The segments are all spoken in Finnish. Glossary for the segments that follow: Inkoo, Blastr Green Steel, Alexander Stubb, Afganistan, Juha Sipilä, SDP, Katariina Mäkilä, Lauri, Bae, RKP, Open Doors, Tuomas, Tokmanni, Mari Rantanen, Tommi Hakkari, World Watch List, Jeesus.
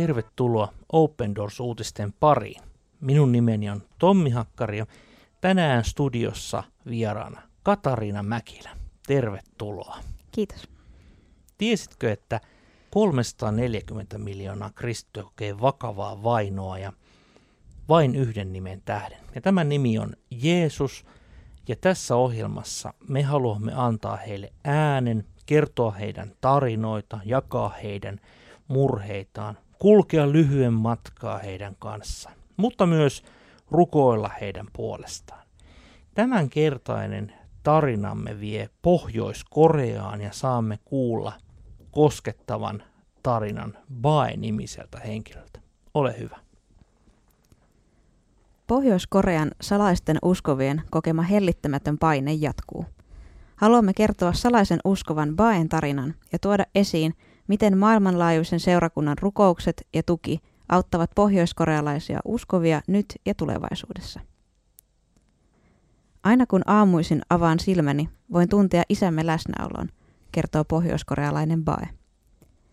tervetuloa Open Doors-uutisten pariin. Minun nimeni on Tommi Hakkari ja tänään studiossa vieraana Katariina Mäkilä. Tervetuloa. Kiitos. Tiesitkö, että 340 miljoonaa kristittyä kokee vakavaa vainoa ja vain yhden nimen tähden? Ja tämä nimi on Jeesus, ja tässä ohjelmassa me haluamme antaa heille äänen, kertoa heidän tarinoita, jakaa heidän murheitaan, kulkea lyhyen matkaa heidän kanssaan, mutta myös rukoilla heidän puolestaan. Tämänkertainen tarinamme vie Pohjois-Koreaan ja saamme kuulla koskettavan tarinan Bae-nimiseltä henkilöltä. Ole hyvä. Pohjois-Korean salaisten uskovien kokema hellittämätön paine jatkuu. Haluamme kertoa salaisen uskovan Baen tarinan ja tuoda esiin, miten maailmanlaajuisen seurakunnan rukoukset ja tuki auttavat pohjoiskorealaisia uskovia nyt ja tulevaisuudessa. Aina kun aamuisin avaan silmäni, voin tuntea isämme läsnäolon, kertoo pohjoiskorealainen Bae.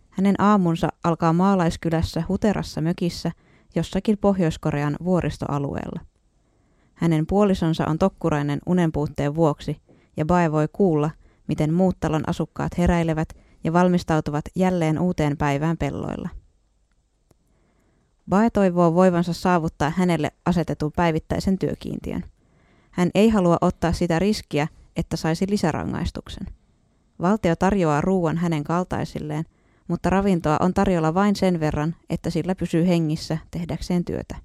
Hänen aamunsa alkaa maalaiskylässä huterassa mökissä jossakin Pohjois-Korean vuoristoalueella. Hänen puolisonsa on tokkurainen unenpuutteen vuoksi ja Bae voi kuulla, miten muut talon asukkaat heräilevät ja valmistautuvat jälleen uuteen päivään pelloilla. Bae toivoo voivansa saavuttaa hänelle asetetun päivittäisen työkiintiön. Hän ei halua ottaa sitä riskiä, että saisi lisärangaistuksen. Valtio tarjoaa ruuan hänen kaltaisilleen, mutta ravintoa on tarjolla vain sen verran, että sillä pysyy hengissä tehdäkseen työtä.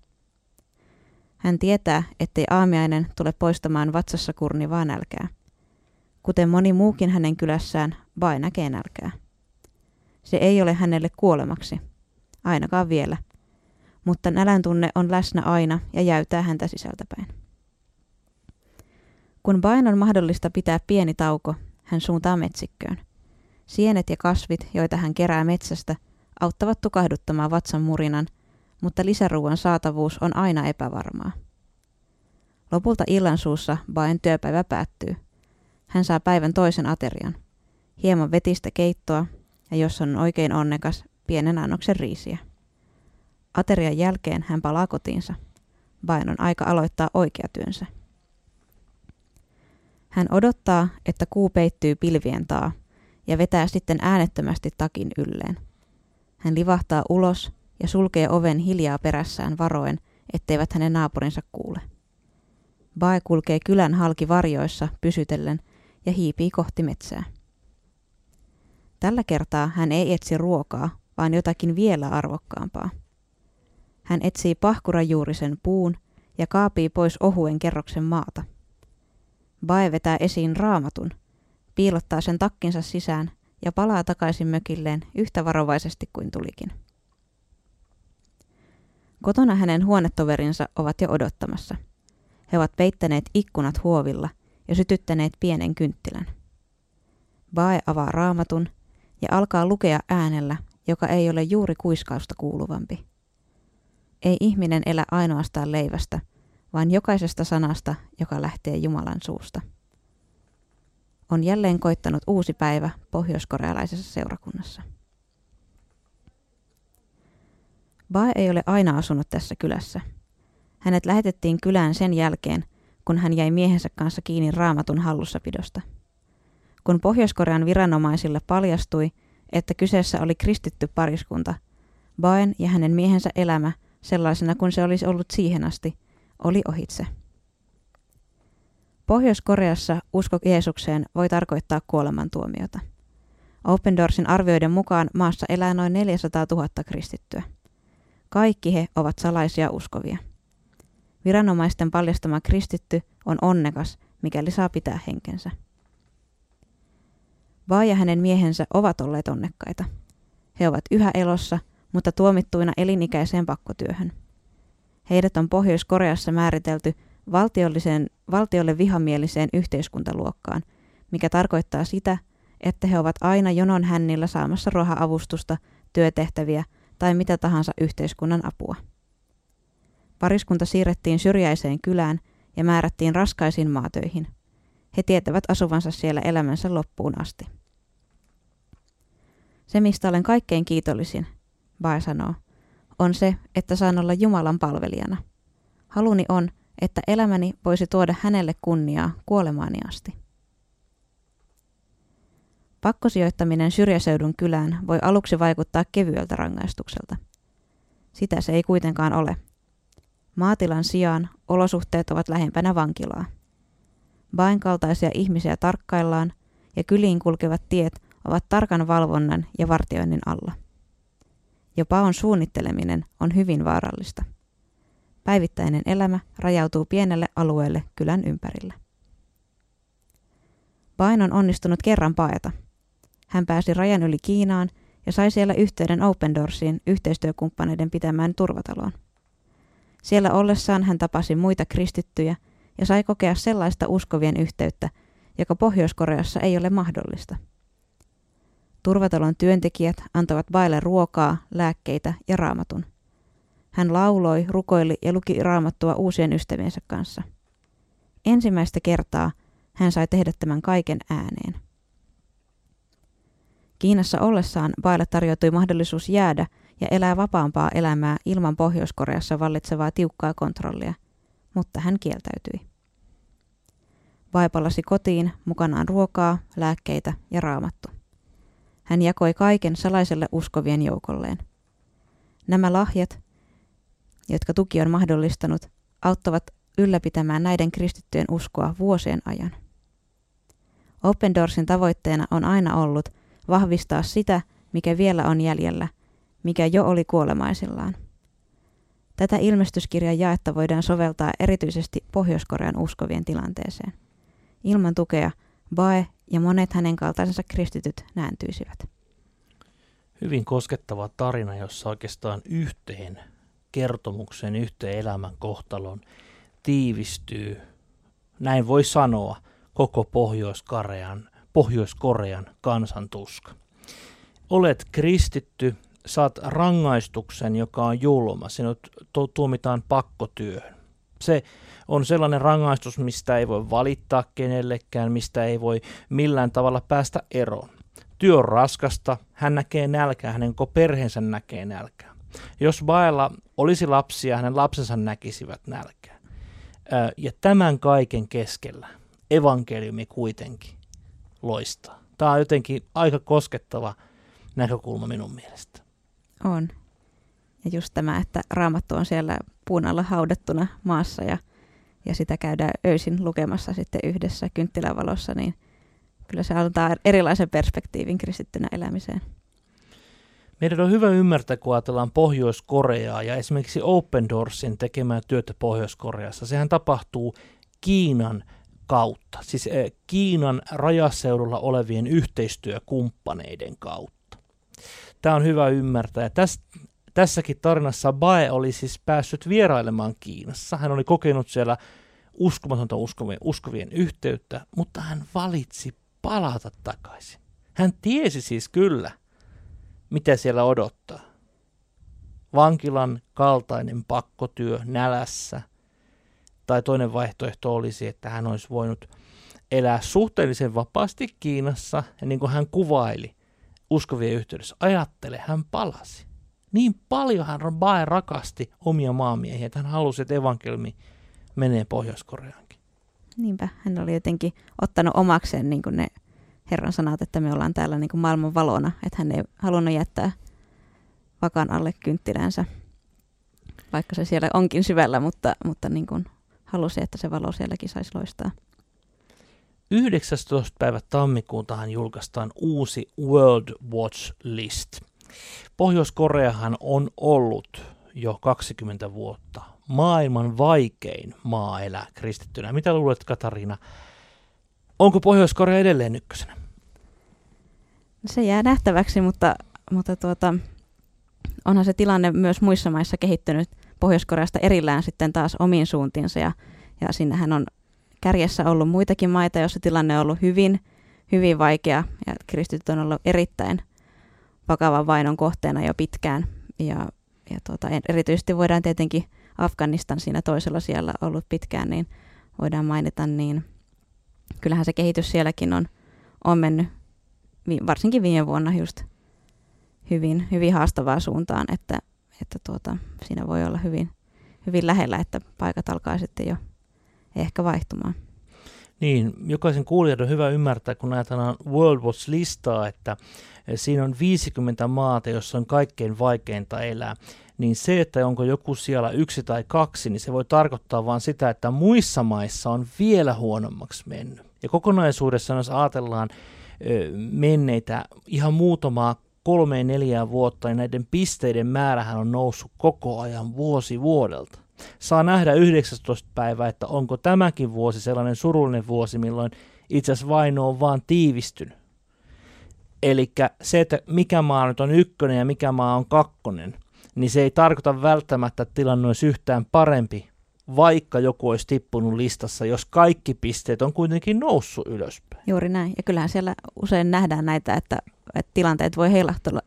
Hän tietää, ettei aamiainen tule poistamaan vatsassa kurnivaa nälkää. Kuten moni muukin hänen kylässään, Bae näkee nälkää. Se ei ole hänelle kuolemaksi, ainakaan vielä, mutta nälän tunne on läsnä aina ja jäytää häntä sisältäpäin. Kun Baen on mahdollista pitää pieni tauko, hän suuntaa metsikköön. Sienet ja kasvit, joita hän kerää metsästä, auttavat tukahduttamaan vatsan murinan, mutta lisäruuan saatavuus on aina epävarmaa. Lopulta illansuussa Baen työpäivä päättyy. Hän saa päivän toisen aterian, hieman vetistä keittoa ja, jos on oikein onnekas, pienen annoksen riisiä. Aterian jälkeen hän palaa kotiinsa. Baen on aika aloittaa oikea työnsä. Hän odottaa, että kuu peittyy pilvien taa ja vetää sitten äänettömästi takin ylleen. Hän livahtaa ulos ja sulkee oven hiljaa perässään varoen, etteivät hänen naapurinsa kuule. Bae kulkee kylän halki varjoissa pysytellen ja hiipii kohti metsää. Tällä kertaa hän ei etsi ruokaa, vaan jotakin vielä arvokkaampaa. Hän etsii pahkurajuurisen puun ja kaapii pois ohuen kerroksen maata. Bae vetää esiin raamatun, piilottaa sen takkinsa sisään ja palaa takaisin mökilleen yhtä varovaisesti kuin tulikin. Kotona hänen huonetoverinsa ovat jo odottamassa. He ovat peittäneet ikkunat huovilla ja sytyttäneet pienen kynttilän. Bae avaa raamatun ja alkaa lukea äänellä, joka ei ole juuri kuiskausta kuuluvampi. Ei ihminen elä ainoastaan leivästä, vaan jokaisesta sanasta, joka lähtee Jumalan suusta. On jälleen koittanut uusi päivä pohjoiskorealaisessa seurakunnassa. Bae ei ole aina asunut tässä kylässä. Hänet lähetettiin kylään sen jälkeen, kun hän jäi miehensä kanssa kiinni raamatun hallussapidosta. Kun Pohjois-Korean viranomaisille paljastui, että kyseessä oli kristitty pariskunta, Baen ja hänen miehensä elämä, sellaisena kuin se olisi ollut siihen asti, oli ohitse. Pohjois-Koreassa usko Jeesukseen voi tarkoittaa kuolemantuomiota. Open Doorsin arvioiden mukaan maassa elää noin 400 000 kristittyä. Kaikki he ovat salaisia uskovia. Viranomaisten paljastama kristitty on onnekas, mikäli saa pitää henkensä. Bae ja hänen miehensä ovat olleet onnekkaita. He ovat yhä elossa, mutta tuomittuina elinikäiseen pakkotyöhön. Heidät on Pohjois-Koreassa määritelty valtiolle vihamieliseen yhteiskuntaluokkaan, mikä tarkoittaa sitä, että he ovat aina jonon hännillä saamassa raha-avustusta, työtehtäviä tai mitä tahansa yhteiskunnan apua. Pariskunta siirrettiin syrjäiseen kylään ja määrättiin raskaisiin maatöihin. He tietävät asuvansa siellä elämänsä loppuun asti. Se, mistä olen kaikkein kiitollisin, Bae sanoo, on se, että saan olla Jumalan palvelijana. Haluni on, että elämäni voisi tuoda hänelle kunniaa kuolemaani asti. Pakkosijoittaminen syrjäseudun kylään voi aluksi vaikuttaa kevyeltä rangaistukselta. Sitä se ei kuitenkaan ole. Maatilan sijaan olosuhteet ovat lähempänä vankilaa. Baen kaltaisia ihmisiä tarkkaillaan ja kyliin kulkevat tiet ovat tarkan valvonnan ja vartioinnin alla. Jopa on suunnitteleminen on hyvin vaarallista. Päivittäinen elämä rajautuu pienelle alueelle kylän ympärillä. Baen on onnistunut kerran paeta. Hän pääsi rajan yli Kiinaan ja sai siellä yhteyden Open Doorsiin yhteistyökumppaneiden pitämään turvataloon. Siellä ollessaan hän tapasi muita kristittyjä ja sai kokea sellaista uskovien yhteyttä, joka Pohjois-Koreassa ei ole mahdollista. Turvatalon työntekijät antavat Baelle ruokaa, lääkkeitä ja raamatun. Hän lauloi, rukoili ja luki raamattua uusien ystäviensä kanssa. Ensimmäistä kertaa hän sai tehdä tämän kaiken ääneen. Kiinassa ollessaan Baelle tarjoutui mahdollisuus jäädä ja elää vapaampaa elämää ilman Pohjois-Koreassa vallitsevaa tiukkaa kontrollia, mutta hän kieltäytyi. Bae palasi kotiin mukanaan ruokaa, lääkkeitä ja raamattu. Hän jakoi kaiken salaiselle uskovien joukolleen. Nämä lahjat, jotka tuki on mahdollistanut, auttavat ylläpitämään näiden kristittyjen uskoa vuosien ajan. Open Doorsin tavoitteena on aina ollut vahvistaa sitä, mikä vielä on jäljellä, mikä jo oli kuolemaisillaan. Tätä ilmestyskirjan jaetta voidaan soveltaa erityisesti Pohjois-Korean uskovien tilanteeseen. Ilman tukea Bae ja monet hänen kaltaisensa kristityt nääntyisivät. Hyvin koskettava tarina, jossa oikeastaan yhteen kertomuksen, yhteen elämän kohtalon tiivistyy, näin voi sanoa, koko Pohjois-Korean kansantuska. Olet kristitty, saat rangaistuksen, joka on julma. Sinut tuomitaan pakkotyöhön. Se on sellainen rangaistus, mistä ei voi valittaa kenellekään, mistä ei voi millään tavalla päästä eroon. Työ on raskasta, hän näkee nälkää, hänen koko perheensä näkee nälkää. Jos Baella olisi lapsia, hänen lapsensa näkisivät nälkää. Ja tämän kaiken keskellä evankeliumi kuitenkin loistaa. Tämä on jotenkin aika koskettava näkökulma minun mielestä. On. Ja just tämä, että raamattu on siellä puun alla haudattuna maassa ja sitä käydään öisin lukemassa sitten yhdessä kynttilävalossa, niin kyllä se antaa erilaisen perspektiivin kristittynä elämiseen. Meidän on hyvä ymmärtää, kun ajatellaan Pohjois-Koreaa ja esimerkiksi Open Doorsin tekemää työtä Pohjois-Koreassa. Sehän tapahtuu Kiinan kautta, siis Kiinan rajaseudulla olevien yhteistyökumppaneiden kautta. Tämä on hyvä ymmärtää. Tässäkin tarinassa Bae oli siis päässyt vierailemaan Kiinassa. Hän oli kokenut siellä uskomatonta uskovien yhteyttä, mutta hän valitsi palata takaisin. Hän tiesi siis kyllä, mitä siellä odottaa. Vankilan kaltainen pakkotyö nälässä. Tai toinen vaihtoehto olisi, että hän olisi voinut elää suhteellisen vapaasti Kiinassa. Ja niin kuin hän kuvaili uskovien yhteydessä, ajattele, hän palasi. Niin paljon hän Bae rakasti omia maamiehiä, että hän halusi, että evankeliumi menee Pohjois-Koreaankin. Niinpä, hän oli jotenkin ottanut omakseen niin kuin ne Herran sanat, että me ollaan täällä niin kuin maailman valona, että hän ei halunnut jättää vakan alle kynttilänsä, vaikka se siellä onkin syvällä, mutta niin kuin halusi, että se valo sielläkin saisi loistaa. 19. päivä tammikuutahan julkaistaan uusi World Watch List. Pohjois-Koreahan on ollut jo 20 vuotta maailman vaikein maa elää kristittynä. Mitä luulet, Katariina? Onko Pohjois-Korea edelleen ykkösenä? Se jää nähtäväksi, mutta onhan se tilanne myös muissa maissa kehittynyt Pohjois-Koreasta erillään sitten taas omiin suuntiinsa. Ja sinnehän on kärjessä ollut muitakin maita, joissa tilanne on ollut hyvin, hyvin vaikea ja kristityt on ollut erittäin vakavan vainon kohteena jo pitkään. Ja erityisesti voidaan tietenkin Afganistan siinä toisella siellä ollut pitkään, niin voidaan mainita, niin kyllähän se kehitys sielläkin on mennyt, varsinkin viime vuonna just hyvin haastavaan suuntaan, että että siinä voi olla hyvin lähellä, että paikat alkaa sitten jo ehkä vaihtumaan. Niin, jokaisen kuulijan on hyvä ymmärtää, kun ajatellaan World Watch listaa, että siinä on 50 maata, jossa on kaikkein vaikeinta elää. Niin se, että onko joku siellä 1 tai 2, niin se voi tarkoittaa vain sitä, että muissa maissa on vielä huonommaksi mennyt. Ja kokonaisuudessaan, jos ajatellaan menneitä ihan muutamaa 3-4 vuotta, niin näiden pisteiden määrähän on noussut koko ajan vuosi vuodelta. Saa nähdä 19. päivä, että onko tämäkin vuosi sellainen surullinen vuosi, milloin itse asiassa vaino on vaan tiivistynyt. Eli se, että mikä maa nyt on 1 ja mikä maa on 2, niin se ei tarkoita välttämättä, että tilanne olisi yhtään parempi, vaikka joku olisi tippunut listassa, jos kaikki pisteet on kuitenkin noussut ylöspäin. Juuri näin. Ja kyllähän siellä usein nähdään näitä, että tilanteet voi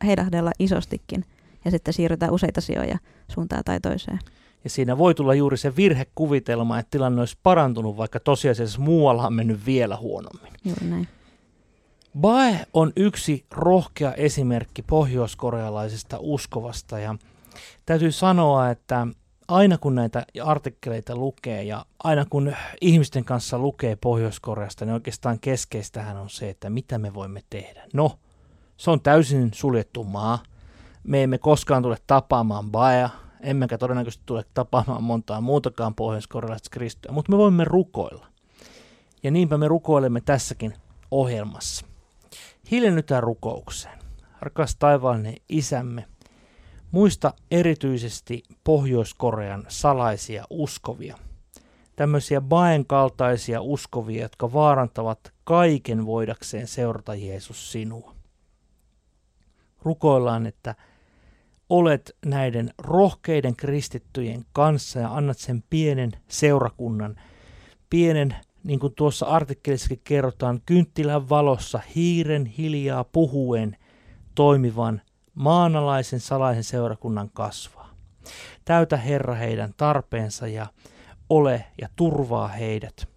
heilahdella isostikin ja sitten siirrytään useita sijoja suuntaan tai toiseen. Ja siinä voi tulla juuri se virhekuvitelma, että tilanne olisi parantunut, vaikka tosiasiassa muualla on mennyt vielä huonommin. Juuri näin. Bae on yksi rohkea esimerkki pohjoiskorealaisesta uskovasta ja täytyy sanoa, että aina kun näitä artikkeleita lukee ja aina kun ihmisten kanssa lukee Pohjois-Koreasta, niin oikeastaan keskeistähän on se, että mitä me voimme tehdä. No, se on täysin suljettu maa. Me emme koskaan tule tapaamaan Baea, emmekä todennäköisesti tule tapaamaan montaa muutakaan pohjois-korealaista kristyä, mutta me voimme rukoilla. Ja niinpä me rukoilemme tässäkin ohjelmassa. Hiljennytään rukoukseen. Rakas taivaallinen Isämme, muista erityisesti Pohjois-Korean salaisia uskovia. Tämmöisiä Baen kaltaisia uskovia, jotka vaarantavat kaiken voidakseen seurata Jeesus sinua. Rukoillaan, että olet näiden rohkeiden kristittyjen kanssa ja annat sen pienen seurakunnan, pienen, niin kuin tuossa artikkelissakin kerrotaan, kynttilän valossa hiiren hiljaa puhuen toimivan maanalaisen salaisen seurakunnan kasvaa. Täytä Herra heidän tarpeensa ja ole ja turvaa heidät.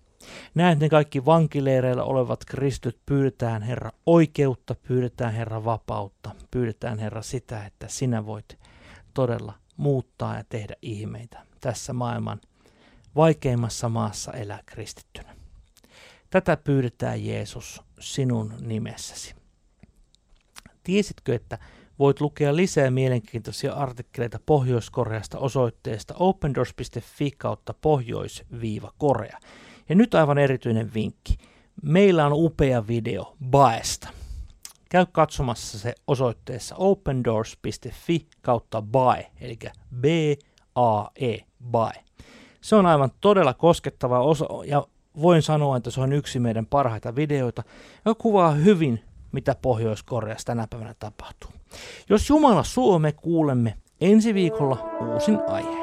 Näet ne kaikki vankileireillä olevat kristyt, pyydetään Herra oikeutta, pyydetään Herra vapautta, pyydetään Herra sitä, että sinä voit todella muuttaa ja tehdä ihmeitä tässä maailman vaikeimmassa maassa elää kristittynä. Tätä pyydetään Jeesus sinun nimessäsi. Tiesitkö, että voit lukea lisää mielenkiintoisia artikkeleita Pohjois-Koreasta osoitteesta opendoors.fi/pohjois-korea. Ja nyt aivan erityinen vinkki. Meillä on upea video Baesta. Käy katsomassa se osoitteessa opendoors.fi/bae, eli B-A-E, bae. Se on aivan todella koskettava osa, ja voin sanoa, että se on yksi meidän parhaita videoita, joka kuvaa hyvin, mitä Pohjois-Koreassa tänä päivänä tapahtuu. Jos Jumala suo, me kuulemme ensi viikolla uusin aihe.